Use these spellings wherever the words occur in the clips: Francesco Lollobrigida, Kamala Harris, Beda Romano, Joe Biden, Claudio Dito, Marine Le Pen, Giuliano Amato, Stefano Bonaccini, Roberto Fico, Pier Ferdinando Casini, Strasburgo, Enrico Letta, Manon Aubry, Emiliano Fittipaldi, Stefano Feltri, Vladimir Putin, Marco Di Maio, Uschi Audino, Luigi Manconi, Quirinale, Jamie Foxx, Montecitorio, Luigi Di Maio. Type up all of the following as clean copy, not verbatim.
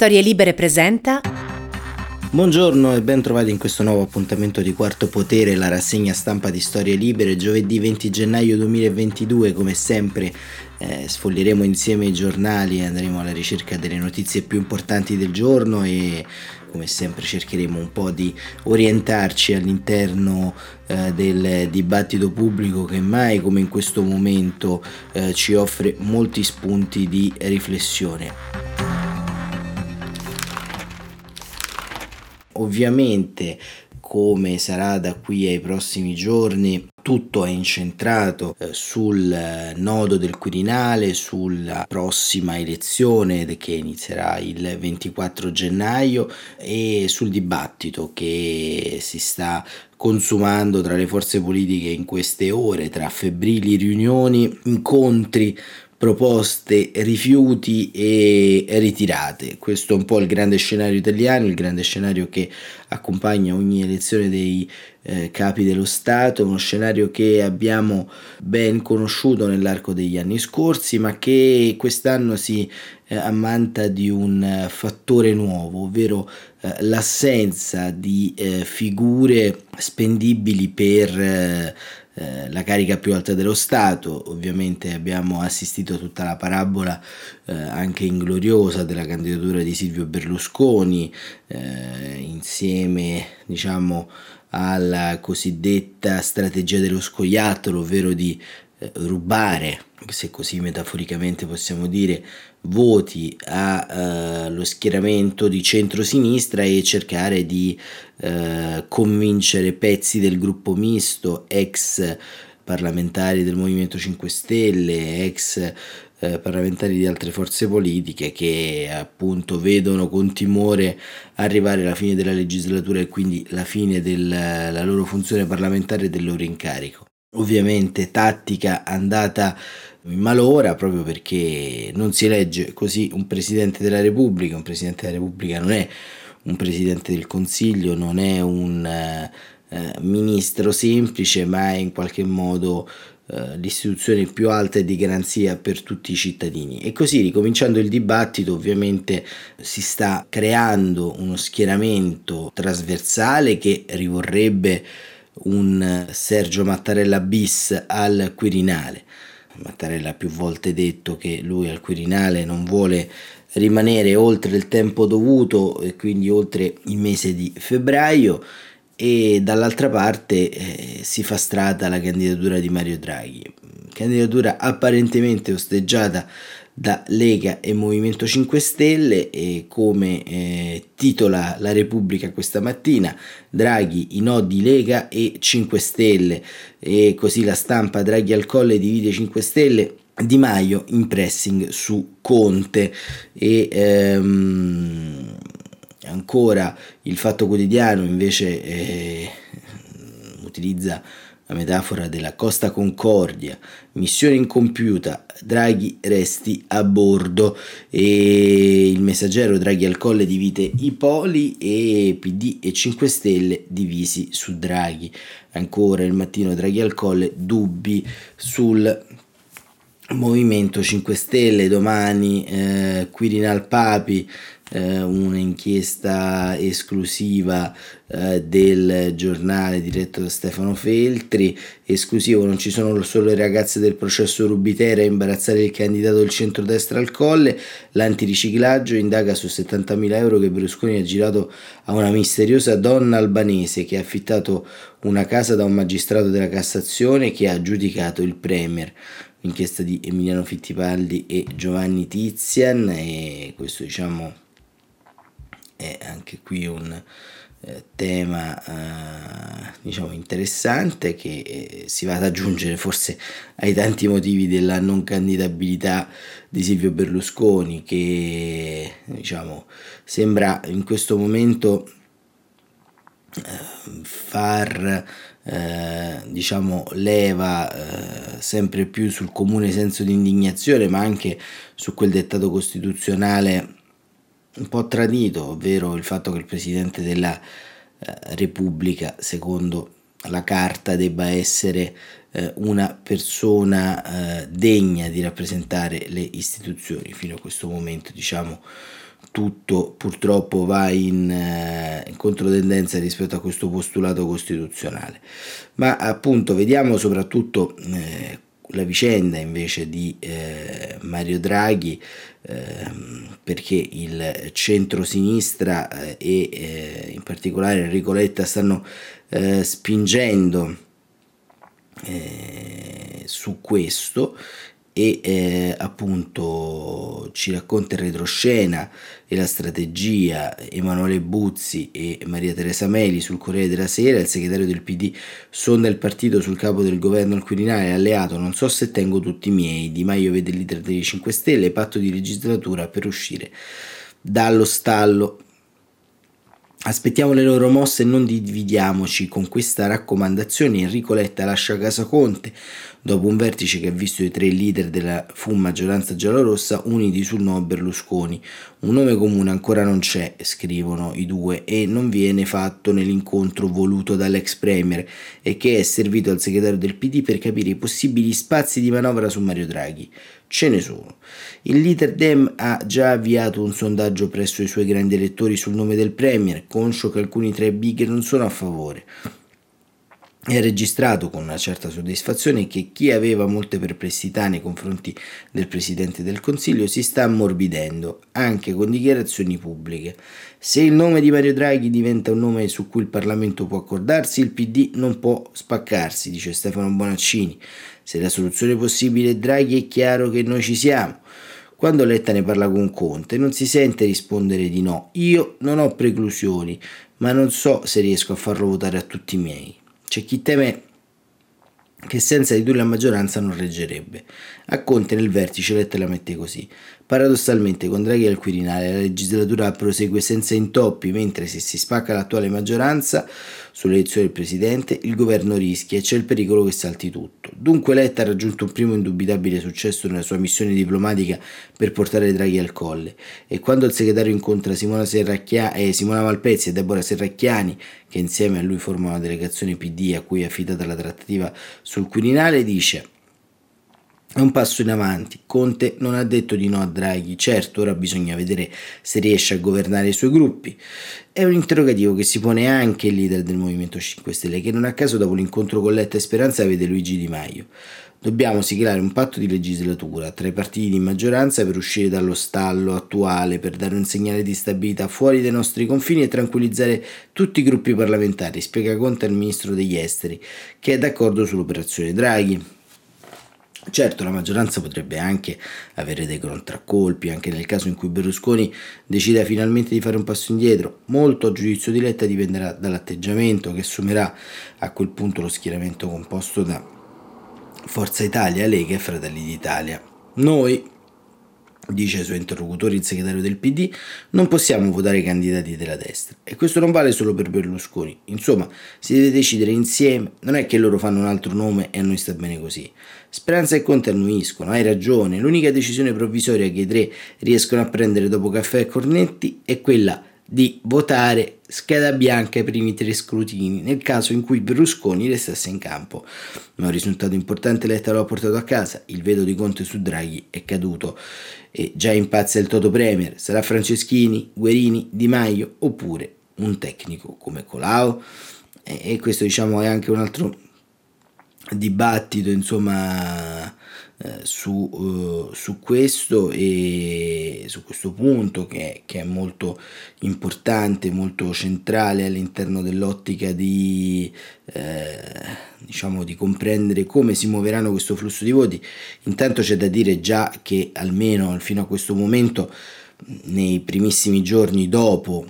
Storie Libere presenta... Buongiorno e ben trovati in questo nuovo appuntamento di Quarto Potere, la rassegna stampa di Storie Libere. Giovedì 20 gennaio 2022, come sempre, sfoglieremo insieme i giornali, andremo alla ricerca delle notizie più importanti del giorno e come sempre cercheremo un po' di orientarci all'interno del dibattito pubblico che mai come in questo momento ci offre molti spunti di riflessione. Ovviamente, come sarà da qui ai prossimi giorni, tutto è incentrato sul nodo del Quirinale, sulla prossima elezione che inizierà il 24 gennaio e sul dibattito che si sta consumando tra le forze politiche in queste ore, tra febbrili riunioni, incontri, proposte, rifiuti e ritirate. Questo è un po' il grande scenario italiano, il grande scenario che accompagna ogni elezione dei capi dello Stato, uno scenario che abbiamo ben conosciuto nell'arco degli anni scorsi, ma che quest'anno si ammanta di un fattore nuovo, ovvero l'assenza di figure spendibili per la carica più alta dello Stato. Ovviamente abbiamo assistito a tutta la parabola anche ingloriosa della candidatura di Silvio Berlusconi insieme, diciamo, alla cosiddetta strategia dello scoiattolo, ovvero di rubare, se così metaforicamente possiamo dire, voti allo schieramento di centrosinistra e cercare di convincere pezzi del gruppo misto, ex parlamentari del Movimento 5 Stelle, ex parlamentari di altre forze politiche che appunto vedono con timore arrivare la fine della legislatura e quindi la fine della loro funzione parlamentare e del loro incarico. Ovviamente tattica andata in malora, proprio perché non si elegge così un Presidente della Repubblica. Un Presidente della Repubblica non è un Presidente del Consiglio, non è un ministro semplice, ma è in qualche modo l'istituzione più alta e di garanzia per tutti i cittadini. E così, ricominciando il dibattito, ovviamente si sta creando uno schieramento trasversale che rivorrebbe un Sergio Mattarella bis al Quirinale. Mattarella ha più volte detto che lui al Quirinale non vuole rimanere oltre il tempo dovuto e quindi oltre il mese di febbraio, e dall'altra parte si fa strada la candidatura di Mario Draghi, candidatura apparentemente osteggiata da Lega e Movimento 5 Stelle e come titola La Repubblica questa mattina: Draghi, i no di Lega e 5 Stelle. E così la stampa: Draghi al colle divide 5 Stelle, Di Maio in pressing su Conte. E ancora il Fatto Quotidiano invece utilizza la metafora della Costa Concordia: missione incompiuta, Draghi resti a bordo. E il Messaggero: Draghi al colle divide i poli, e PD e 5 Stelle divisi su Draghi. Ancora il Mattino: Draghi al colle, dubbi sul Movimento 5 Stelle. Domani Quirinal Papi, un'inchiesta esclusiva del Giornale diretto da Stefano Feltri. Esclusivo: non ci sono solo le ragazze del processo Rubitera a imbarazzare il candidato del centrodestra al colle, l'antiriciclaggio indaga su 70.000 euro che Berlusconi ha girato a una misteriosa donna albanese che ha affittato una casa da un magistrato della Cassazione che ha giudicato il premier. L'inchiesta di Emiliano Fittipaldi e Giovanni Tizian, e questo, diciamo, è anche qui un tema diciamo interessante che si va ad aggiungere forse ai tanti motivi della non candidabilità di Silvio Berlusconi, che diciamo sembra in questo momento far diciamo leva sempre più sul comune senso di indignazione, ma anche su quel dettato costituzionale un po' tradito, ovvero il fatto che il Presidente della Repubblica, secondo la Carta, debba essere una persona degna di rappresentare le istituzioni. Fino a questo momento, diciamo, tutto purtroppo va in controtendenza rispetto a questo postulato costituzionale. Ma appunto vediamo soprattutto la vicenda invece di Mario Draghi, perché il centrosinistra e in particolare Enrico Letta stanno spingendo su questo, e appunto ci racconta il retroscena e la strategia Emanuele Buzzi e Maria Teresa Meli sul Corriere della Sera. Il segretario del PD sonda il partito sul capo del governo al Quirinale, alleato, non so se tengo tutti i miei. Di Maio vede il leader dei 5 Stelle, patto di legislatura per uscire dallo stallo. Aspettiamo le loro mosse e non dividiamoci. Con questa raccomandazione Enrico Letta lascia casa Conte dopo un vertice che ha visto i 3 leader della fu maggioranza giallorossa uniti sul no a Berlusconi. Un nome comune ancora non c'è, scrivono i 2, e non viene fatto nell'incontro voluto dall'ex premier e che è servito al segretario del PD per capire i possibili spazi di manovra su Mario Draghi. Ce ne sono. Il leader Dem ha già avviato un sondaggio presso i suoi grandi elettori sul nome del premier, conscio che alcuni tra i big non sono a favore. È registrato con una certa soddisfazione che chi aveva molte perplessità nei confronti del Presidente del Consiglio si sta ammorbidendo, anche con dichiarazioni pubbliche. Se il nome di Mario Draghi diventa un nome su cui il Parlamento può accordarsi, il PD non può spaccarsi, dice Stefano Bonaccini. Se la soluzione possibile è Draghi, è chiaro che noi ci siamo. Quando Letta ne parla con Conte non si sente rispondere di no. Io non ho preclusioni, ma non so se riesco a farlo votare a tutti i miei. C'è chi teme che senza di lui la maggioranza non reggerebbe. A Conte nel vertice Letta la mette così. Paradossalmente con Draghi al Quirinale la legislatura prosegue senza intoppi, mentre se si spacca l'attuale maggioranza sull'elezione del Presidente il governo rischia e c'è il pericolo che salti tutto. Dunque Letta ha raggiunto un primo indubitabile successo nella sua missione diplomatica per portare Draghi al colle, e quando il segretario incontra Simona Malpezzi e Debora Serracchiani, che insieme a lui formano una delegazione PD a cui è affidata la trattativa sul Quirinale, dice: è un passo in avanti. Conte non ha detto di no a Draghi, certo ora bisogna vedere se riesce a governare i suoi gruppi. È un interrogativo che si pone anche il leader del Movimento 5 Stelle, che non a caso dopo l'incontro con Letta e Speranza vede Luigi Di Maio. Dobbiamo siglare un patto di legislatura tra i partiti di maggioranza per uscire dallo stallo attuale, per dare un segnale di stabilità fuori dai nostri confini e tranquillizzare tutti i gruppi parlamentari, spiega Conte al ministro degli esteri, che è d'accordo sull'operazione Draghi. Certo, la maggioranza potrebbe anche avere dei contraccolpi, anche nel caso in cui Berlusconi decida finalmente di fare un passo indietro. Molto, a giudizio di Letta, dipenderà dall'atteggiamento che assumerà a quel punto lo schieramento composto da Forza Italia, Lega e Fratelli d'Italia. Noi, dice ai suoi interlocutori il segretario del PD, non possiamo votare i candidati della destra, e questo non vale solo per Berlusconi. Insomma, si deve decidere insieme, non è che loro fanno un altro nome e a noi sta bene così. Speranza e Conte annuiscono: hai ragione, l'unica decisione provvisoria che i 3 riescono a prendere dopo caffè e cornetti è quella di votare scheda bianca ai primi 3 scrutini, nel caso in cui Berlusconi restasse in campo. Ma un risultato importante Letta lo ha portato a casa: il veto di Conte su Draghi è caduto e già impazza il toto premier. Sarà Franceschini, Guerini, Di Maio oppure un tecnico come Colau? E questo, diciamo, è anche un altro dibattito, insomma, su questo, e su questo punto che è molto importante, molto centrale all'interno dell'ottica di comprendere come si muoveranno questo flusso di voti. Intanto c'è da dire già che almeno fino a questo momento, nei primissimi giorni dopo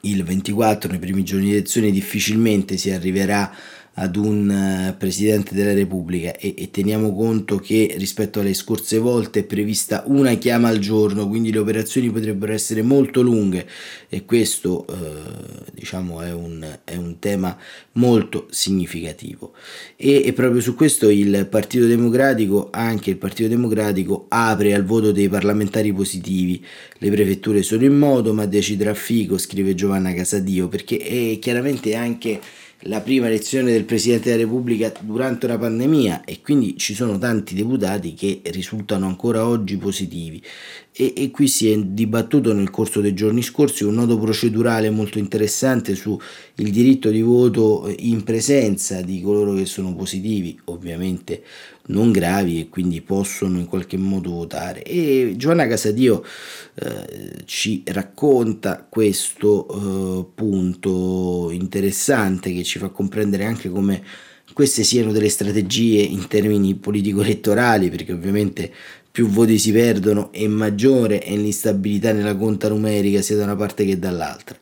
il 24, nei primi giorni di elezione, difficilmente si arriverà ad un Presidente della Repubblica, e teniamo conto che rispetto alle scorse volte è prevista una chiama al giorno, quindi le operazioni potrebbero essere molto lunghe, e questo è un tema molto significativo. E proprio su questo il Partito Democratico apre al voto dei parlamentari positivi. Le prefetture sono in modo, ma deciderà Fico, scrive Giovanna Casadio, perché è chiaramente anche la prima elezione del Presidente della Repubblica durante una pandemia, e quindi ci sono tanti deputati che risultano ancora oggi positivi, e qui si è dibattuto nel corso dei giorni scorsi un nodo procedurale molto interessante su il diritto di voto in presenza di coloro che sono positivi, ovviamente non gravi, e quindi possono in qualche modo votare. E Giovanna Casadio ci racconta questo punto interessante che ci fa comprendere anche come queste siano delle strategie in termini politico-elettorali, perché ovviamente più voti si perdono e maggiore è l'instabilità nella conta numerica sia da una parte che dall'altra.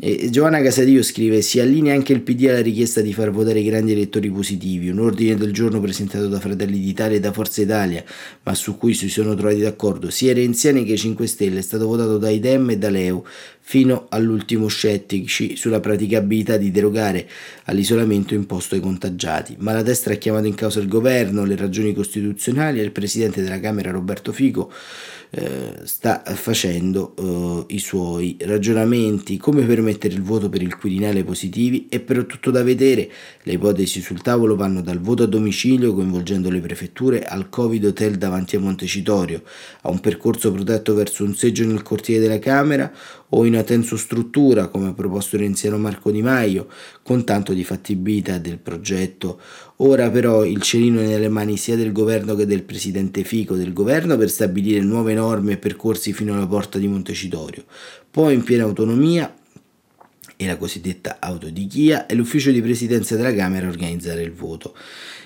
E Giovanna Casadio scrive: si allinea anche il PD alla richiesta di far votare i grandi elettori positivi, un ordine del giorno presentato da Fratelli d'Italia e da Forza Italia, ma su cui si sono trovati d'accordo sia renziani che 5 Stelle, è stato votato dai Dem e da Leu, fino all'ultimo scettici sulla praticabilità di derogare all'isolamento imposto ai contagiati. Ma la destra ha chiamato in causa il governo, le ragioni costituzionali, e il presidente della Camera Roberto Fico sta facendo i suoi ragionamenti, come permettere il voto per il Quirinale positivi, e per tutto da vedere. Le ipotesi sul tavolo vanno dal voto a domicilio coinvolgendo le prefetture al Covid Hotel davanti a Montecitorio, a un percorso protetto verso un seggio nel cortile della Camera o in una tensostruttura, come ha proposto il renziano Marco Di Maio, con tanto di fattibilità del progetto. Ora però il cerino è nelle mani sia del governo che del presidente Fico, del governo per stabilire nuove norme e percorsi fino alla porta di Montecitorio. Poi in piena autonomia e la cosiddetta autodichia è l'ufficio di presidenza della Camera a organizzare il voto.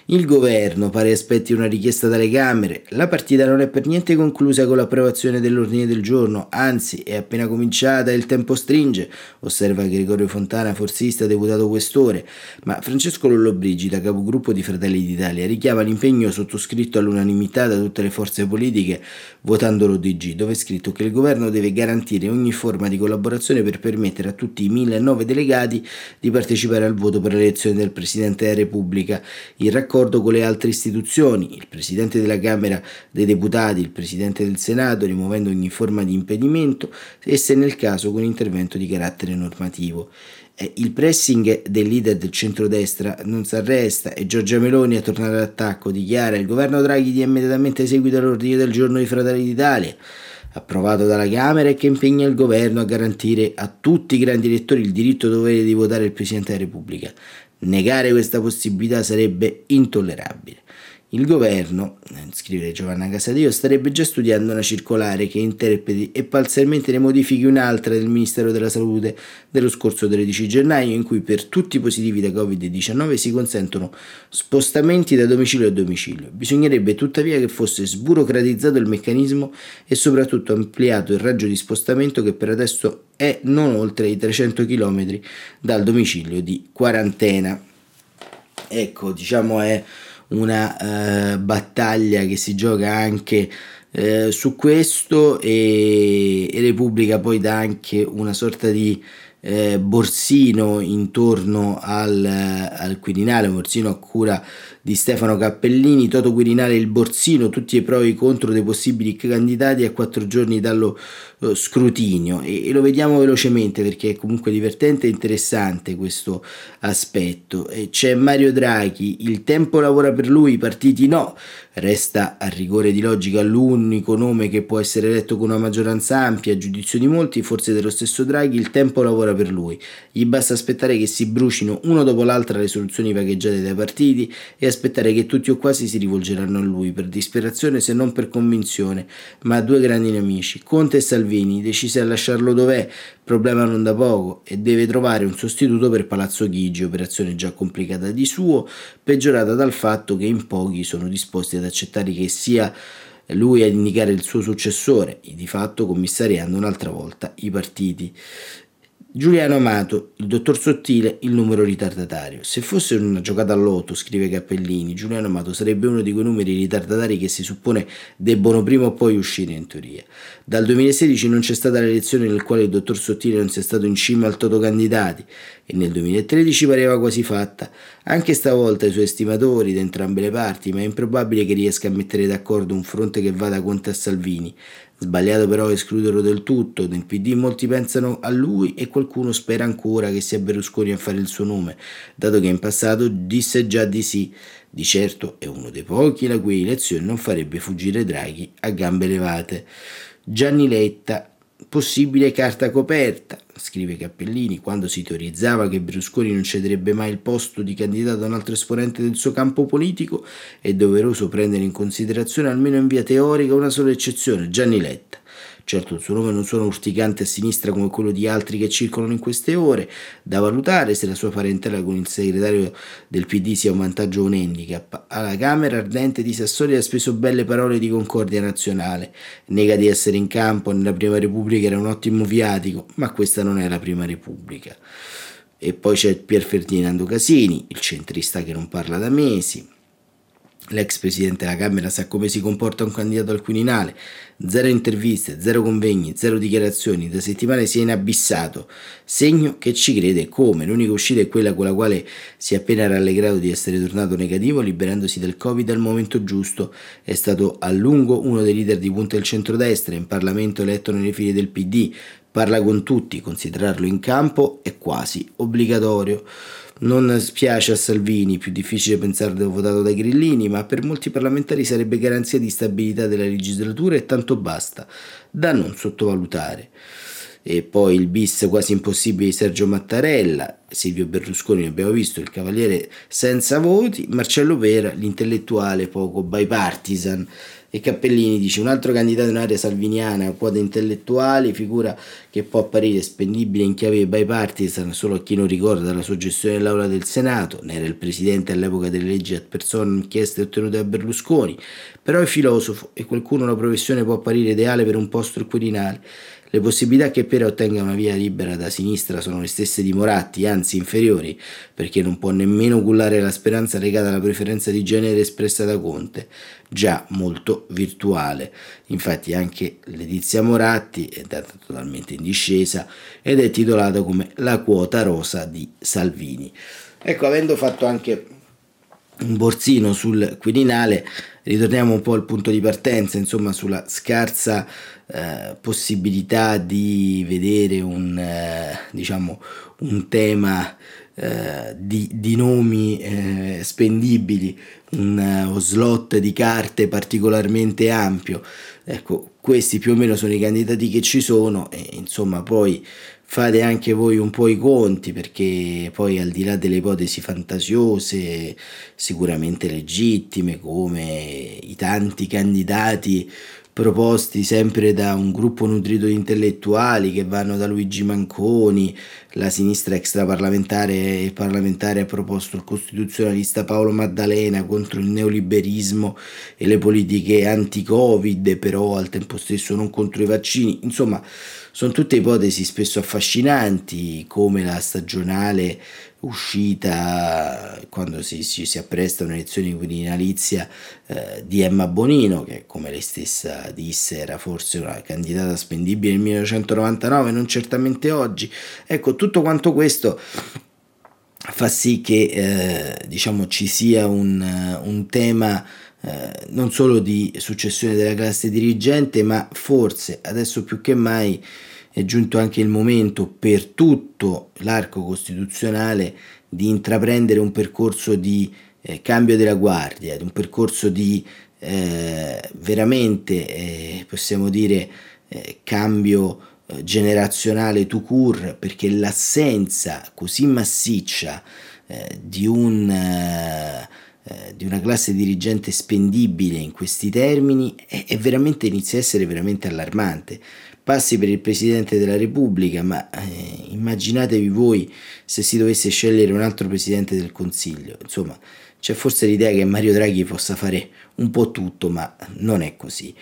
Il governo pare aspetti una richiesta dalle Camere, la partita non è per niente conclusa con l'approvazione dell'ordine del giorno, anzi è appena cominciata e il tempo stringe, osserva Gregorio Fontana, forzista, deputato questore, ma Francesco Lollobrigida, capogruppo di Fratelli d'Italia, richiama l'impegno sottoscritto all'unanimità da tutte le forze politiche votando l'ODG, dove è scritto che il governo deve garantire ogni forma di collaborazione per permettere a tutti i 1.009 delegati di partecipare al voto per l'elezione del Presidente della Repubblica, il racconto con le altre istituzioni, il Presidente della Camera dei Deputati, il Presidente del Senato, rimuovendo ogni forma di impedimento e, se nel caso, con intervento di carattere normativo. Il pressing del leader del centrodestra non si arresta e Giorgia Meloni, a tornare all'attacco, dichiara: il governo Draghi dia immediatamente eseguito all'ordine del giorno di Fratelli d'Italia, approvato dalla Camera, e che impegna il governo a garantire a tutti i grandi elettori il diritto dovere di votare il Presidente della Repubblica. Negare questa possibilità sarebbe intollerabile. Il governo, scrive Giovanna Casadio, starebbe già studiando una circolare che interpreti e parzialmente ne modifichi un'altra del Ministero della Salute dello scorso 13 gennaio, in cui per tutti i positivi da Covid-19 si consentono spostamenti da domicilio a domicilio. Bisognerebbe tuttavia che fosse sburocratizzato il meccanismo e soprattutto ampliato il raggio di spostamento, che per adesso è non oltre i 300 km dal domicilio di quarantena. Ecco, diciamo è una battaglia che si gioca anche su questo, e Repubblica poi dà anche una sorta di borsino intorno al Quirinale, un borsino a cura di Stefano Cappellini, Toto Quirinale il borsino, tutti i pro e i contro dei possibili candidati a 4 giorni dallo scrutinio, e lo vediamo velocemente perché è comunque divertente e interessante questo aspetto. E c'è Mario Draghi: il tempo lavora per lui, i partiti no, resta a rigore di logica l'unico nome che può essere eletto con una maggioranza ampia, a giudizio di molti, forse dello stesso Draghi, il tempo lavora per lui, gli basta aspettare che si brucino uno dopo l'altra le soluzioni vagheggiate dai partiti e aspettare che tutti o quasi si rivolgeranno a lui per disperazione se non per convinzione, ma due grandi nemici, Conte e Salvini, decise a lasciarlo dov'è, problema non da poco, e deve trovare un sostituto per Palazzo Chigi, operazione già complicata di suo, peggiorata dal fatto che in pochi sono disposti ad accettare che sia lui ad indicare il suo successore, di fatto commissariando un'altra volta i partiti. Giuliano Amato, il dottor Sottile, il numero ritardatario. Se fosse una giocata all'otto, scrive Cappellini, Giuliano Amato sarebbe uno di quei numeri ritardatari che si suppone debbono prima o poi uscire in teoria. Dal 2016 non c'è stata l'elezione nel quale il dottor Sottile non sia stato in cima al toto candidati, e nel 2013 pareva quasi fatta. Anche stavolta i suoi stimatori da entrambe le parti, ma è improbabile che riesca a mettere d'accordo un fronte che vada Conte a Salvini. Sbagliato però escluderlo del tutto. Nel PD molti pensano a lui e qualcuno spera ancora che sia Berlusconi a fare il suo nome, dato che in passato disse già di sì. Di certo è uno dei pochi la cui elezione non farebbe fuggire Draghi a gambe levate. Gianni Letta, possibile carta coperta, scrive Cappellini. Quando si teorizzava che Berlusconi non cederebbe mai il posto di candidato a un altro esponente del suo campo politico, è doveroso prendere in considerazione almeno in via teorica una sola eccezione: Gianni Letta. Certo, il suo nome non suona urticante a sinistra come quello di altri che circolano in queste ore. Da valutare se la sua parentela con il segretario del PD sia un vantaggio o un handicap. Alla Camera ardente di Sassoli ha speso belle parole di concordia nazionale. Nega di essere in campo, nella Prima Repubblica era un ottimo viatico, ma questa non è la Prima Repubblica. E poi c'è Pier Ferdinando Casini, il centrista che non parla da mesi. L'ex presidente della Camera sa come si comporta un candidato al Quirinale. Zero interviste, zero convegni, zero dichiarazioni. Da settimane si è inabissato. Segno che ci crede come. L'unica uscita è quella con la quale si è appena rallegrato di essere tornato negativo, liberandosi del Covid al momento giusto. È stato a lungo uno dei leader di punta del centrodestra, in Parlamento eletto nelle file del PD. Parla con tutti, considerarlo in campo è quasi obbligatorio. Non spiace a Salvini, più difficile pensarlo votato da grillini, ma per molti parlamentari sarebbe garanzia di stabilità della legislatura e tanto basta, da non sottovalutare. E poi il bis quasi impossibile di Sergio Mattarella, Silvio Berlusconi abbiamo visto, il cavaliere senza voti, Marcello Pera, l'intellettuale poco bipartisan. E Cappellini dice: un altro candidato in area salviniana, quota intellettuale, figura che può apparire spendibile in chiave bipartisan solo a chi non ricorda la sua gestione dell'Aula del Senato. Ne era il presidente all'epoca delle leggi ad personam chieste e ottenute da Berlusconi, però è filosofo e qualcuno una professione può apparire ideale per un posto al Quirinale. Le possibilità che Pera ottenga una via libera da sinistra sono le stesse di Moratti, anzi inferiori, perché non può nemmeno cullare la speranza legata alla preferenza di genere espressa da Conte, già molto virtuale. Infatti anche Letizia Moratti è andata totalmente in discesa ed è titolata come la quota rosa di Salvini. Ecco, avendo fatto anche un borsino sul Quirinale, ritorniamo un po' al punto di partenza, insomma, sulla scarsa possibilità di vedere un tema di nomi spendibili, uno slot di carte particolarmente ampio. Ecco, questi più o meno sono i candidati che ci sono e insomma poi fate anche voi un po' i conti, perché poi al di là delle ipotesi fantasiose sicuramente legittime come i tanti candidati proposti sempre da un gruppo nutrito di intellettuali che vanno da Luigi Manconi, la sinistra extraparlamentare e parlamentare ha proposto il costituzionalista Paolo Maddalena contro il neoliberismo e le politiche anti-Covid, però al tempo stesso non contro i vaccini. Insomma, sono tutte ipotesi spesso affascinanti, come la stagionale uscita quando si appresta un'elezione quirinalizia di Emma Bonino, che come lei stessa disse era forse una candidata spendibile nel 1999, non certamente oggi. Ecco, tutto quanto questo fa sì che ci sia un tema non solo di successione della classe dirigente, ma forse adesso più che mai è giunto anche il momento per tutto l'arco costituzionale di intraprendere un percorso di cambio della guardia, un percorso di veramente possiamo dire cambio generazionale tout court, perché l'assenza così massiccia di una classe dirigente spendibile in questi termini è veramente, inizia a essere veramente allarmante. Passi per il Presidente della Repubblica, ma immaginatevi voi se si dovesse scegliere un altro Presidente del Consiglio. Insomma, c'è forse l'idea che Mario Draghi possa fare un po' tutto, ma non è così.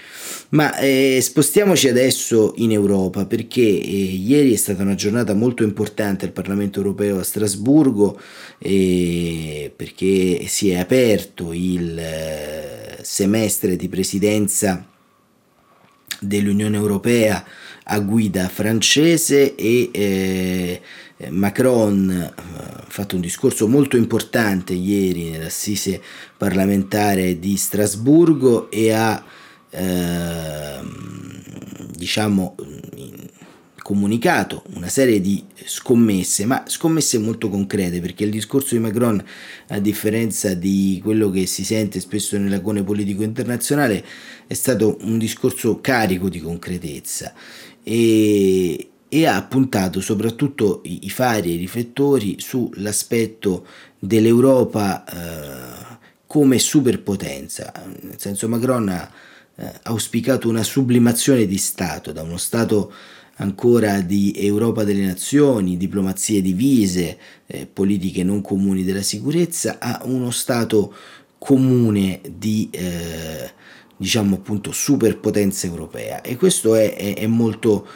Ma spostiamoci adesso in Europa, perché ieri è stata una giornata molto importante al Parlamento Europeo a Strasburgo, perché si è aperto il semestre di presidenza dell'Unione Europea a guida francese e Macron ha fatto un discorso molto importante ieri nell'assise parlamentare di Strasburgo e ha diciamo, comunicato una serie di scommesse, ma scommesse molto concrete, perché il discorso di Macron, a differenza di quello che si sente spesso nell'agone politico internazionale, è stato un discorso carico di concretezza e ha puntato soprattutto i fari e i riflettori sull'aspetto dell'Europa come superpotenza. Nel senso, Macron ha auspicato una sublimazione di Stato, da uno Stato ancora di Europa delle nazioni, diplomazie divise, politiche non comuni della sicurezza, a uno Stato comune di diciamo appunto superpotenza europea, e questo è molto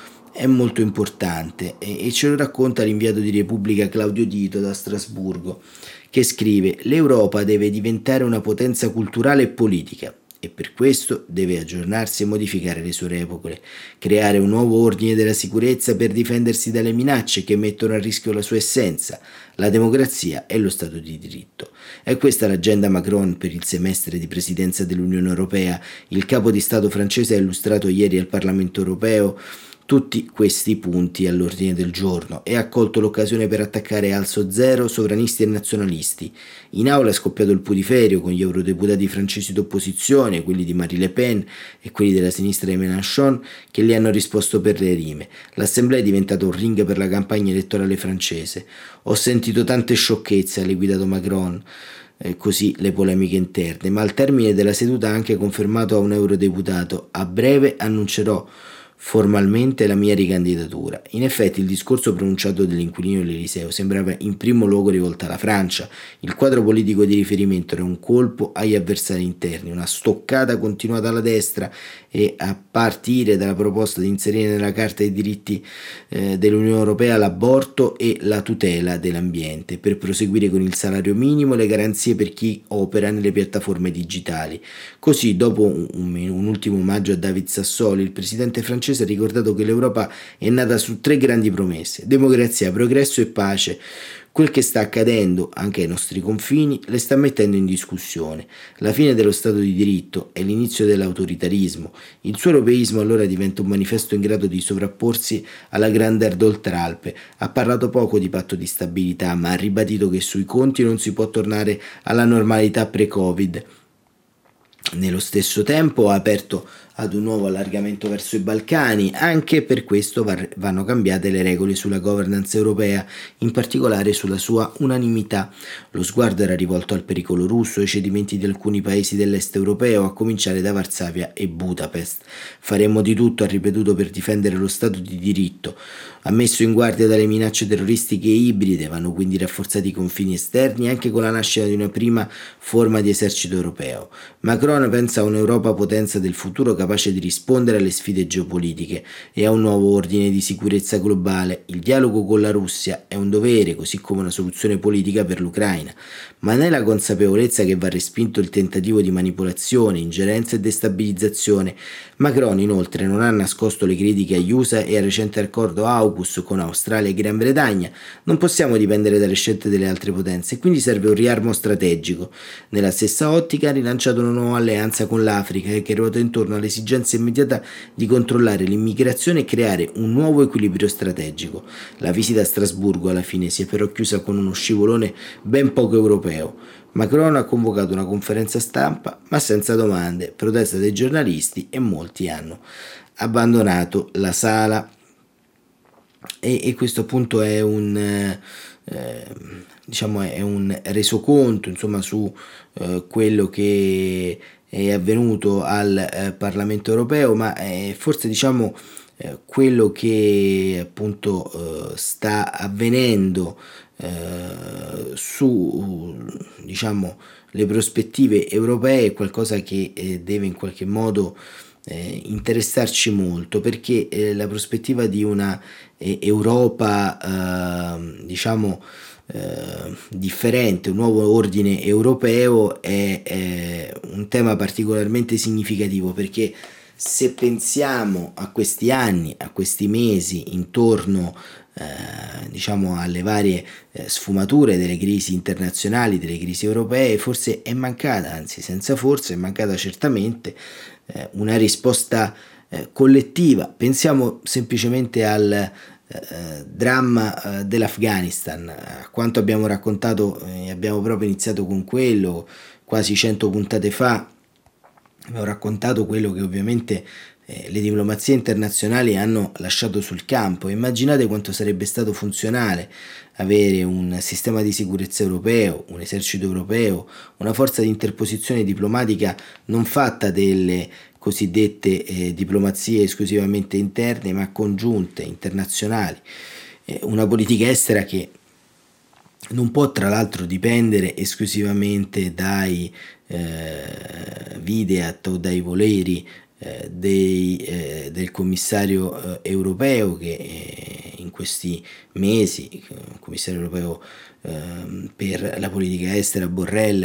importante, e ce lo racconta l'inviato di Repubblica Claudio Dito da Strasburgo, che scrive: l'Europa deve diventare una potenza culturale e politica, e per questo deve aggiornarsi e modificare le sue regole, creare un nuovo ordine della sicurezza per difendersi dalle minacce che mettono a rischio la sua essenza, la democrazia e lo Stato di diritto. È questa l'agenda Macron per il semestre di presidenza dell'Unione Europea. Il capo di Stato francese ha illustrato ieri al Parlamento Europeo tutti questi punti all'ordine del giorno e ha colto l'occasione per attaccare alzo zero sovranisti e nazionalisti. In aula è scoppiato il putiferio con gli eurodeputati francesi d'opposizione, quelli di Marine Le Pen e quelli della sinistra di Mélenchon, che gli hanno risposto per le rime. L'assemblea è diventata un ring per la campagna elettorale francese. Ho sentito tante sciocchezze, ha liquidato Macron, così le polemiche interne, ma al termine della seduta ha anche confermato a un eurodeputato: a breve annuncerò formalmente la mia ricandidatura. In effetti il discorso pronunciato dall'inquilino dell'Eliseo sembrava in primo luogo rivolto alla Francia. Il quadro politico di riferimento era un colpo agli avversari interni, una stoccata continuata alla destra, e a partire dalla proposta di inserire nella Carta dei diritti dell'Unione Europea l'aborto e la tutela dell'ambiente, per proseguire con il salario minimo, le garanzie per chi opera nelle piattaforme digitali. Così, dopo un ultimo omaggio a David Sassoli, il presidente francese ha ricordato che l'Europa è nata su tre grandi promesse: democrazia, progresso e pace. Quel che sta accadendo anche ai nostri confini le sta mettendo in discussione. La fine dello Stato di diritto è l'inizio dell'autoritarismo. Il suo europeismo allora diventa un manifesto in grado di sovrapporsi alla grande Ardoltralpe. Ha parlato poco di patto di stabilità, ma ha ribadito che sui conti non si può tornare alla normalità pre-Covid. Nello stesso tempo ha aperto ad un nuovo allargamento verso i Balcani. Anche per questo vanno cambiate le regole sulla governance europea, in particolare sulla sua unanimità. Lo sguardo era rivolto al pericolo russo e ai cedimenti di alcuni paesi dell'est europeo, a cominciare da Varsavia e Budapest. Faremo di tutto, ha ripetuto, per difendere lo Stato di diritto. Ha messo in guardia dalle minacce terroristiche e ibride. Vanno quindi rafforzati i confini esterni, anche con la nascita di una prima forma di esercito europeo. Macron pensa a un'Europa potenza del futuro, capace di rispondere alle sfide geopolitiche e a un nuovo ordine di sicurezza globale. Il dialogo con la Russia è un dovere, così come una soluzione politica per l'Ucraina, ma nella consapevolezza che va respinto il tentativo di manipolazione, ingerenza e destabilizzazione. Macron inoltre non ha nascosto le critiche agli USA e al recente accordo AUKUS con Australia e Gran Bretagna. Non possiamo dipendere dalle scelte delle altre potenze e quindi serve un riarmo strategico. Nella stessa ottica ha rilanciato una nuova alleanza con l'Africa, che ruota intorno alle esigenza immediata di controllare l'immigrazione e creare un nuovo equilibrio strategico. La visita a Strasburgo alla fine si è però chiusa con uno scivolone ben poco europeo. Macron ha convocato una conferenza stampa, ma senza domande, protesta dei giornalisti, e molti hanno abbandonato la sala. E questo appunto è un resoconto, insomma, su quello che è avvenuto al Parlamento Europeo, ma forse, diciamo, quello che appunto sta avvenendo su, diciamo, le prospettive europee è qualcosa che deve in qualche modo interessarci molto, perché la prospettiva di una Europa differente, un nuovo ordine europeo è un tema particolarmente significativo, perché se pensiamo a questi anni, a questi mesi intorno diciamo alle varie sfumature delle crisi internazionali, delle crisi europee, forse è mancata, anzi senza forse è mancata certamente una risposta collettiva. Pensiamo semplicemente al dramma dell'Afghanistan, a quanto abbiamo raccontato, abbiamo proprio iniziato con quello quasi 100 puntate fa, abbiamo raccontato quello che ovviamente le diplomazie internazionali hanno lasciato sul campo. Immaginate quanto sarebbe stato funzionale avere un sistema di sicurezza europeo, un esercito europeo, una forza di interposizione diplomatica non fatta delle cosiddette diplomazie esclusivamente interne, ma congiunte, internazionali, una politica estera che non può tra l'altro dipendere esclusivamente dai videat o dai voleri del commissario europeo, che in questi mesi il commissario europeo per la politica estera Borrell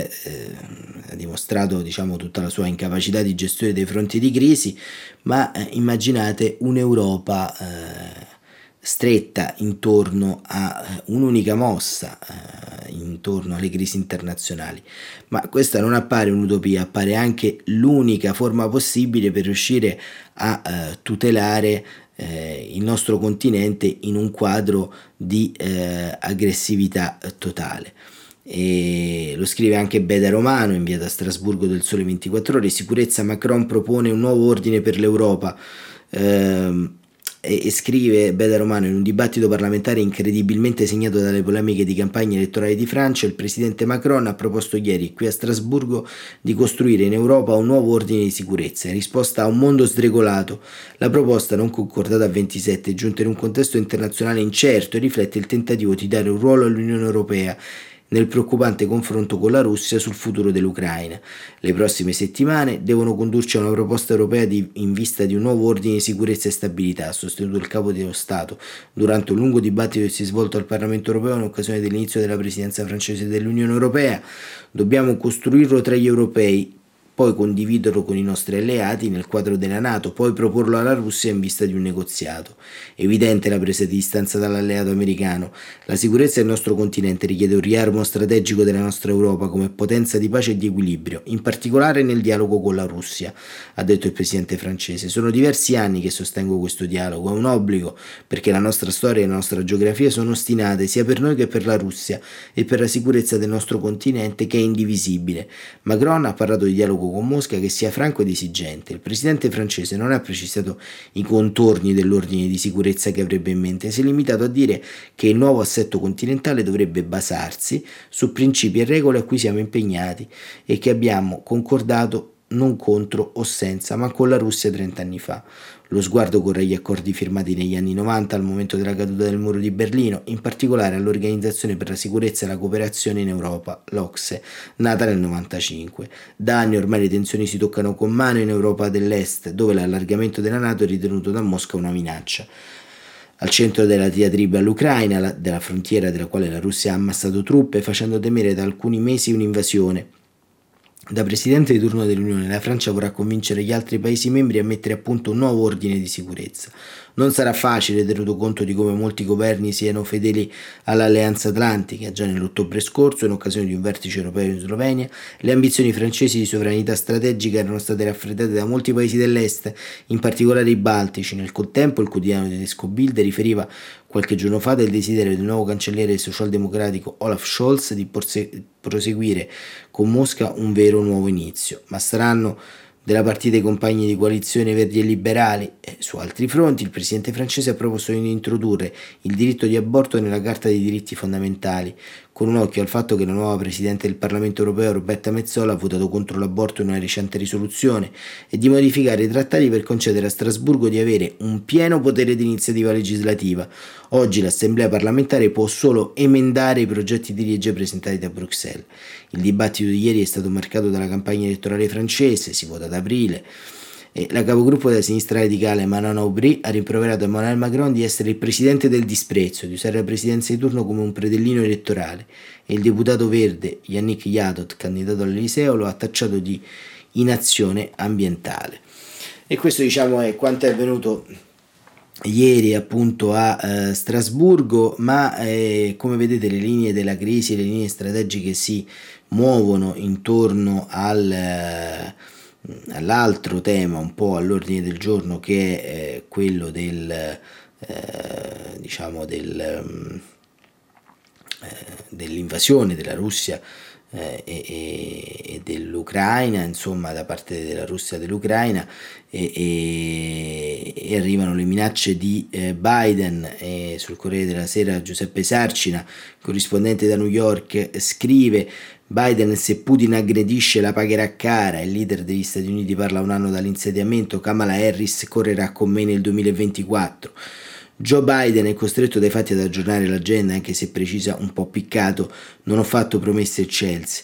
ha dimostrato, diciamo, tutta la sua incapacità di gestione dei fronti di crisi, ma immaginate un'Europa stretta intorno a un'unica mossa, intorno alle crisi internazionali. Ma questa non appare un'utopia, appare anche l'unica forma possibile per riuscire a tutelare il nostro continente in un quadro di aggressività totale. E lo scrive anche Beda Romano, inviata a Strasburgo del Sole 24 Ore: sicurezza, Macron propone un nuovo ordine per l'Europa. E scrive Beda Romano: in un dibattito parlamentare incredibilmente segnato dalle polemiche di campagna elettorale di Francia, il presidente Macron ha proposto ieri qui a Strasburgo di costruire in Europa un nuovo ordine di sicurezza in risposta a un mondo sdregolato. La proposta, non concordata a 27, è giunta in un contesto internazionale incerto e riflette il tentativo di dare un ruolo all'Unione Europea nel preoccupante confronto con la Russia sul futuro dell'Ucraina. Le prossime settimane devono condurci a una proposta europea in vista di un nuovo ordine di sicurezza e stabilità, ha sostenuto il capo dello Stato durante un lungo dibattito che si è svolto al Parlamento europeo in occasione dell'inizio della presidenza francese dell'Unione Europea. Dobbiamo costruirlo tra gli europei, poi condividerlo con i nostri alleati nel quadro della NATO, poi proporlo alla Russia in vista di un negoziato. Evidente la presa di distanza dall'alleato americano. La sicurezza del nostro continente richiede un riarmo strategico della nostra Europa come potenza di pace e di equilibrio, in particolare nel dialogo con la Russia, ha detto il presidente francese. Sono diversi anni che sostengo questo dialogo, è un obbligo, perché la nostra storia e la nostra geografia sono ostinate sia per noi che per la Russia e per la sicurezza del nostro continente, che è indivisibile. Macron ha parlato di dialogo con Mosca che sia franco ed esigente. Il presidente francese non ha precisato i contorni dell'ordine di sicurezza che avrebbe in mente, si è limitato a dire che il nuovo assetto continentale dovrebbe basarsi su principi e regole a cui siamo impegnati e che abbiamo concordato non contro o senza, ma con la Russia 30 anni fa. Lo sguardo corre agli accordi firmati negli anni 90 al momento della caduta del muro di Berlino, in particolare all'Organizzazione per la Sicurezza e la Cooperazione in Europa, l'OCSE, nata nel 95. Da anni ormai le tensioni si toccano con mano in Europa dell'Est, dove l'allargamento della NATO è ritenuto da Mosca una minaccia. Al centro della diatriba all'Ucraina, della frontiera della quale la Russia ha ammassato truppe, facendo temere da alcuni mesi un'invasione. Da presidente di turno dell'Unione, la Francia vorrà convincere gli altri paesi membri a mettere a punto un nuovo ordine di sicurezza. Non sarà facile, tenuto conto di come molti governi siano fedeli all'Alleanza Atlantica. Già nell'ottobre scorso, in occasione di un vertice europeo in Slovenia, le ambizioni francesi di sovranità strategica erano state raffreddate da molti paesi dell'est, in particolare i baltici. Nel contempo, il quotidiano tedesco Bild riferiva qualche giorno fa del desiderio del nuovo cancelliere socialdemocratico Olaf Scholz di proseguire con Mosca un vero nuovo inizio, ma saranno della partita i compagni di coalizione verdi e liberali. Su altri fronti il presidente francese ha proposto di introdurre il diritto di aborto nella Carta dei diritti fondamentali, con un occhio al fatto che la nuova presidente del Parlamento europeo Roberta Metsola ha votato contro l'aborto in una recente risoluzione, e di modificare i trattati per concedere a Strasburgo di avere un pieno potere di iniziativa legislativa. Oggi l'assemblea parlamentare può solo emendare i progetti di legge presentati da Bruxelles. Il dibattito di ieri è stato marcato dalla campagna elettorale francese, si vota ad aprile. E la capogruppo della sinistra radicale Manon Aubry ha rimproverato Emmanuel Macron di essere il presidente del disprezzo, di usare la presidenza di turno come un predellino elettorale, e il deputato verde Yannick Jadot, candidato all'Eliseo, lo ha tacciato di inazione ambientale. E questo, diciamo, è quanto è avvenuto ieri appunto a Strasburgo, ma come vedete le linee della crisi, le linee strategiche si muovono intorno all'altro tema un po' all'ordine del giorno, che è quello dell'invasione della Russia e dell'Ucraina, insomma da parte della Russia e dell'Ucraina, e arrivano le minacce di Biden. Sul Corriere della Sera Giuseppe Sarcina, corrispondente da New York, scrive: Biden, se Putin aggredisce la pagherà cara, il leader degli Stati Uniti parla un anno dall'insediamento, Kamala Harris correrà con me nel 2024. Joe Biden è costretto dai fatti ad aggiornare l'agenda, anche se precisa un po' piccato: non ho fatto promesse eccelse.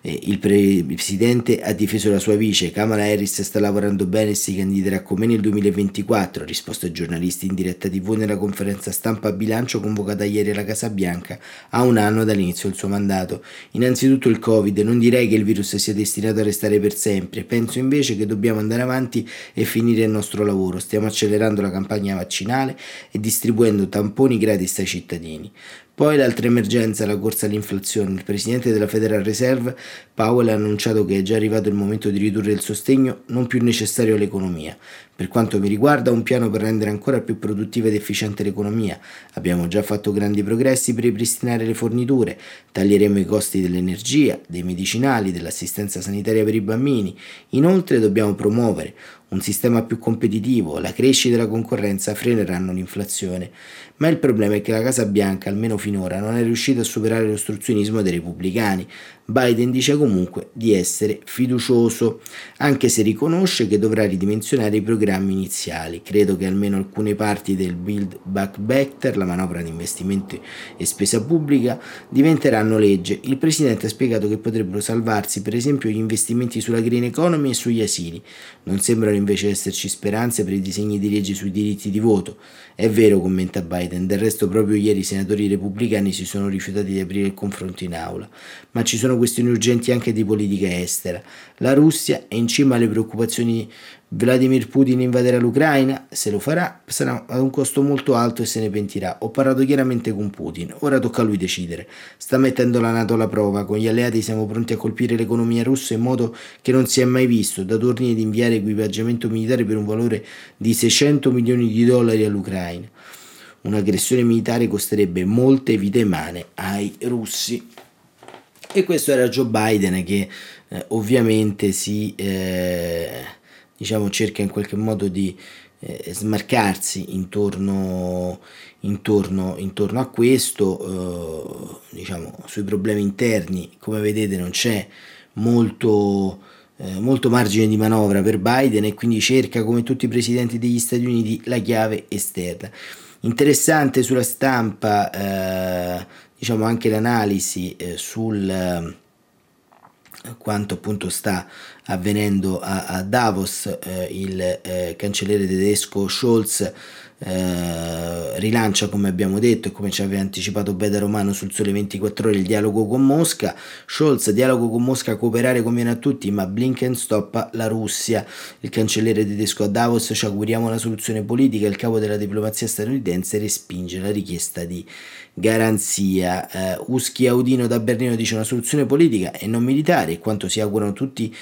Il presidente ha difeso la sua vice, Kamala Harris sta lavorando bene e si candiderà come nel 2024, ha risposto ai giornalisti in diretta TV nella conferenza stampa a bilancio convocata ieri alla Casa Bianca a un anno dall'inizio del suo mandato. Innanzitutto il Covid, non direi che il virus sia destinato a restare per sempre, penso invece che dobbiamo andare avanti e finire il nostro lavoro, stiamo accelerando la campagna vaccinale e distribuendo tamponi gratis ai cittadini. Poi l'altra emergenza, la corsa all'inflazione. Il presidente della Federal Reserve, Powell, ha annunciato che è già arrivato il momento di ridurre il sostegno non più necessario all'economia. Per quanto mi riguarda, un piano per rendere ancora più produttiva ed efficiente l'economia. Abbiamo già fatto grandi progressi per ripristinare le forniture, taglieremo i costi dell'energia, dei medicinali, dell'assistenza sanitaria per i bambini. Inoltre dobbiamo promuovere un sistema più competitivo, la crescita e la concorrenza freneranno l'inflazione. Ma il problema è che la Casa Bianca, almeno finora, non è riuscita a superare l'ostruzionismo dei repubblicani. Biden dice comunque di essere fiducioso, anche se riconosce che dovrà ridimensionare i programmi iniziali. Credo che almeno alcune parti del Build Back Better, la manovra di investimenti e spesa pubblica, diventeranno legge. Il presidente ha spiegato che potrebbero salvarsi per esempio gli investimenti sulla green economy e sugli asili. Non sembrano invece esserci speranze per i disegni di legge sui diritti di voto. È vero, commenta Biden, del resto proprio ieri i senatori repubblicani si sono rifiutati di aprire il confronto in aula. Ma ci sono questioni urgenti anche di politica estera. La Russia è in cima alle preoccupazioni. Vladimir Putin invaderà l'Ucraina? Se lo farà sarà ad un costo molto alto e se ne pentirà. Ho parlato chiaramente con Putin, ora tocca a lui decidere. Sta mettendo la NATO alla prova, con gli alleati siamo pronti a colpire l'economia russa in modo che non si è mai visto, dato ordine di inviare equipaggiamento militare per un valore di $600 milioni all'Ucraina. Un'aggressione militare costerebbe molte vite umane ai russi. E questo era Joe Biden che ovviamente si cerca in qualche modo di smarcarsi intorno a questo. Sui problemi interni, come vedete, non c'è molto margine di manovra per Biden e quindi cerca, come tutti i presidenti degli Stati Uniti, la chiave esterna. Interessante sulla stampa anche l'analisi sul quanto appunto sta avvenendo a Davos. Il cancelliere tedesco Scholz rilancia, come abbiamo detto e come ci aveva anticipato Beda Romano sul Sole 24 Ore, il dialogo con Mosca. Scholz: dialogo con Mosca, cooperare conviene a tutti, ma Blinken stoppa la Russia. Il cancelliere tedesco a Davos: ci auguriamo una soluzione politica, il capo della diplomazia statunitense respinge la richiesta di garanzia. Uschi Audino da Berlino dice: una soluzione politica e non militare è quanto si augurano tutti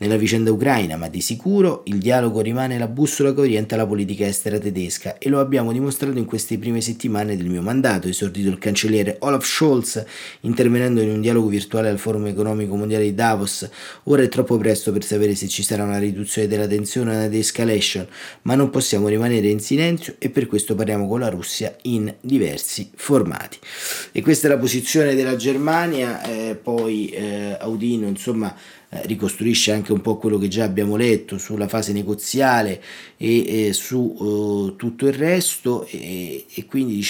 nella vicenda ucraina, ma di sicuro il dialogo rimane la bussola che orienta la politica estera tedesca e lo abbiamo dimostrato in queste prime settimane del mio mandato, esordito il cancelliere Olaf Scholz intervenendo in un dialogo virtuale al Forum Economico Mondiale di Davos. Ora è troppo presto per sapere se ci sarà una riduzione della tensione o una de-escalation, ma non possiamo rimanere in silenzio e per questo parliamo con la Russia in diversi formati. E questa è la posizione della Germania. Poi Audino ricostruisce anche un po' quello che già abbiamo letto sulla fase negoziale e su tutto il resto, e quindi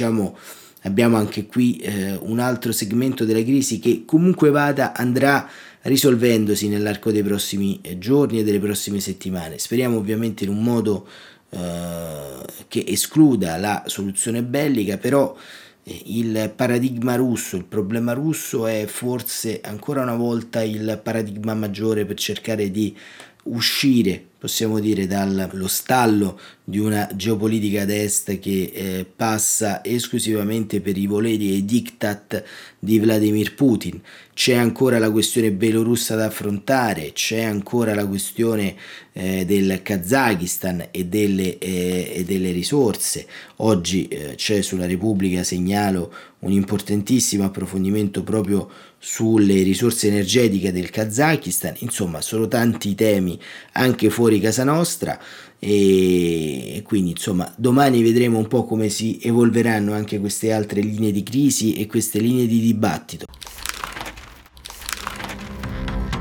abbiamo anche qui un altro segmento della crisi che comunque vada andrà risolvendosi nell'arco dei prossimi giorni e delle prossime settimane, speriamo ovviamente in un modo che escluda la soluzione bellica, però il paradigma russo, il problema russo è forse ancora una volta il paradigma maggiore per cercare di uscire possiamo dire, dallo stallo di una geopolitica ad est che passa esclusivamente per i voleri e i diktat di Vladimir Putin. C'è ancora la questione belorussa da affrontare, c'è ancora la questione del Kazakistan e delle risorse. Oggi c'è sulla Repubblica, segnalo, un importantissimo approfondimento proprio sulle risorse energetiche del Kazakistan. Insomma, sono tanti temi anche fuori casa nostra, e quindi insomma domani vedremo un po' come si evolveranno anche queste altre linee di crisi e queste linee di dibattito.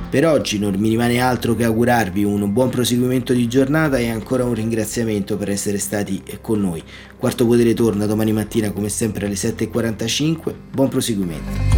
Per oggi non mi rimane altro che augurarvi un buon proseguimento di giornata e ancora un ringraziamento per essere stati con noi. Quarto Potere torna domani mattina come sempre alle 7:45. Buon proseguimento.